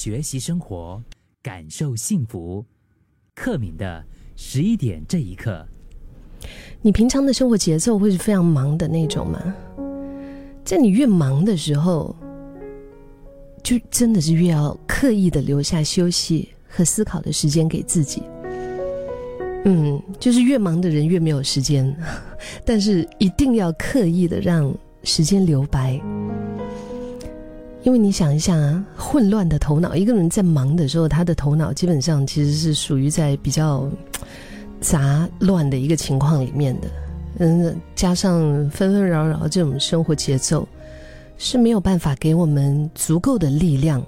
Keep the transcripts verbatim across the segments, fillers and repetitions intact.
学习生活，感受幸福。克敏的十一点这一刻。你平常的生活节奏会是非常忙的那种吗？在你越忙的时候，就真的是越要刻意的留下休息和思考的时间给自己。嗯，就是越忙的人越没有时间，但是一定要刻意的让时间留白。因为你想一下啊，混乱的头脑，一个人在忙的时候，他的头脑基本上其实是属于在比较杂乱的一个情况里面的，嗯，加上纷纷扰扰这种生活节奏，是没有办法给我们足够的力量，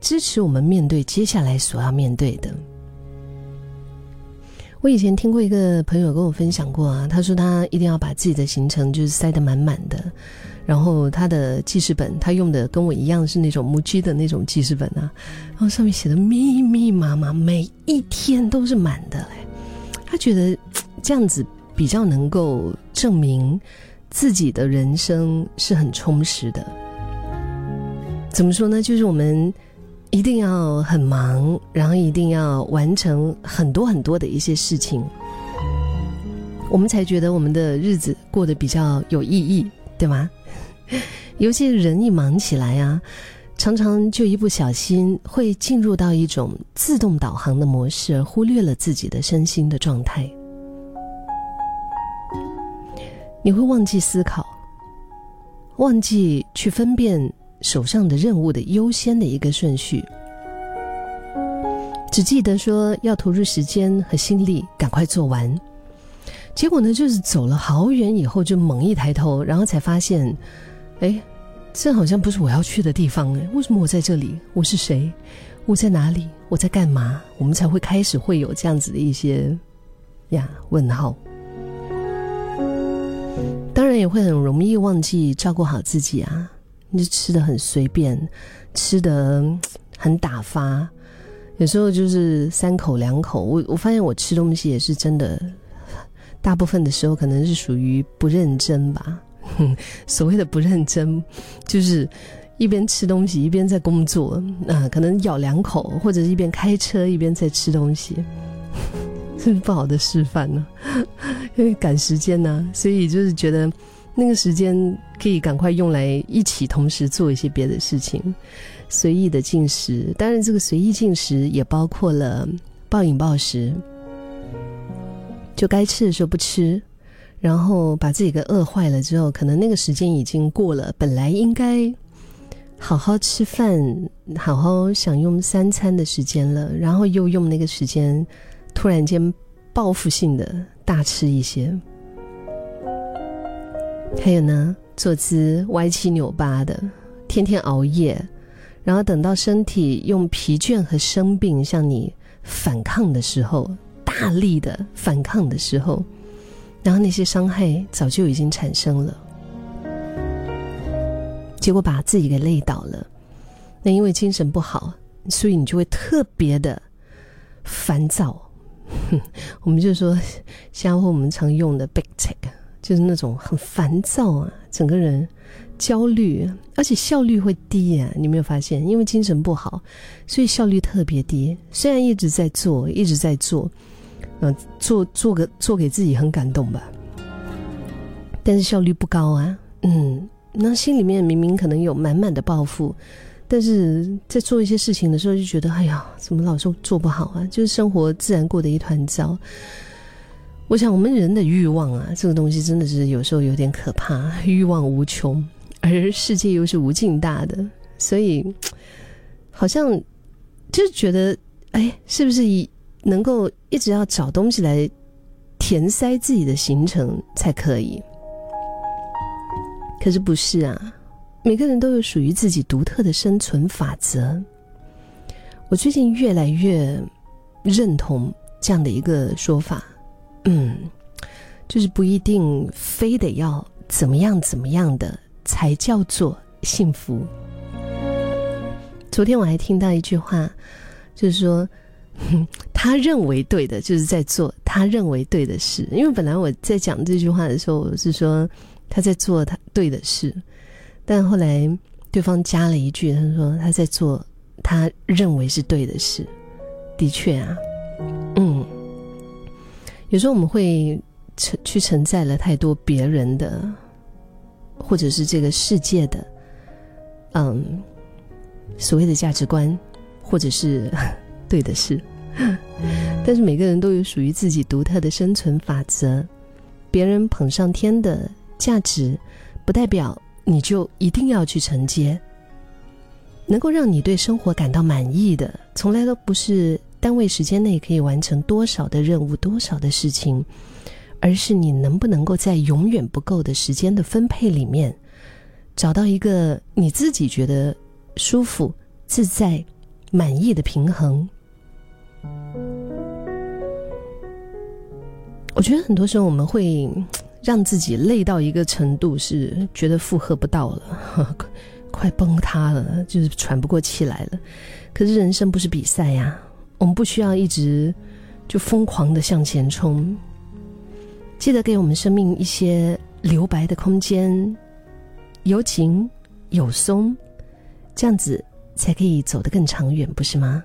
支持我们面对接下来所要面对的。我以前听过一个朋友跟我分享过啊，他说他一定要把自己的行程就是塞得满满的，然后他的记事本，他用的跟我一样是那种木屐的那种记事本啊，然后上面写的密密麻麻，每一天都是满的、哎、他觉得这样子比较能够证明自己的人生是很充实的。怎么说呢，就是我们一定要很忙，然后一定要完成很多很多的一些事情，我们才觉得我们的日子过得比较有意义，对吗？尤其人一忙起来啊，常常就一不小心会进入到一种自动导航的模式，而忽略了自己的身心的状态。你会忘记思考，忘记去分辨手上的任务的优先的一个顺序，只记得说要投入时间和心力赶快做完，结果呢就是走了好远以后就猛一抬头，然后才发现，哎，这好像不是我要去的地方，为什么我在这里？我是谁？我在哪里？我在干嘛？我们才会开始会有这样子的一些呀问号。当然也会很容易忘记照顾好自己啊，你就吃得很随便，吃得很打发，有时候就是三口两口。我我发现我吃东西也是真的，大部分的时候可能是属于不认真吧。所谓的不认真，就是一边吃东西一边在工作、呃、可能咬两口，或者是一边开车一边在吃东西。真不好的示范呢、啊，因为赶时间呢、啊，所以就是觉得那个时间可以赶快用来一起同时做一些别的事情，随意的进食。当然，这个随意进食也包括了暴饮暴食，就该吃的时候不吃，然后把自己给饿坏了之后，可能那个时间已经过了，本来应该好好吃饭、好好享用三餐的时间了，然后又用那个时间突然间报复性的大吃一些。还有呢，坐姿歪七扭八的，天天熬夜，然后等到身体用疲倦和生病向你反抗的时候，大力的反抗的时候，然后那些伤害早就已经产生了，结果把自己给累倒了。那因为精神不好，所以你就会特别的烦躁。我们就说像我们常用的 big tech， 就是那种很烦躁啊，整个人焦虑，而且效率会低啊。你没有发现，因为精神不好，所以效率特别低。虽然一直在做一直在做、呃、做做个做给自己很感动吧，但是效率不高啊。嗯，那心里面明明可能有满满的抱负，但是在做一些事情的时候就觉得，哎呀，怎么老是做不好啊，就是生活自然过得一团糟。我想我们人的欲望啊，这个东西真的是有时候有点可怕，欲望无穷，而世界又是无尽大的，所以好像就是觉得，哎，是不是能够一直要找东西来填塞自己的行程才可以？可是不是啊，每个人都有属于自己独特的生存法则。我最近越来越认同这样的一个说法，嗯，就是不一定非得要怎么样怎么样的才叫做幸福。昨天我还听到一句话，就是说他认为对的就是在做他认为对的事。因为本来我在讲这句话的时候，我是说他在做他对的事，但后来对方加了一句，他说他在做他认为是对的事。的确啊，嗯，有时候我们会去承载了太多别人的，或者是这个世界的，嗯，所谓的价值观，或者是对的事。但是每个人都有属于自己独特的生存法则，别人捧上天的价值，不代表你就一定要去承接。能够让你对生活感到满意的，从来都不是单位时间内可以完成多少的任务，多少的事情，而是你能不能够在永远不够的时间的分配里面，找到一个你自己觉得舒服、自在、满意的平衡。我觉得很多时候我们会让自己累到一个程度，是觉得负荷不到了，呵呵，快崩塌了，就是喘不过气来了。可是人生不是比赛呀、啊，我们不需要一直就疯狂的向前冲。记得给我们生命一些留白的空间，有紧有松，这样子才可以走得更长远，不是吗？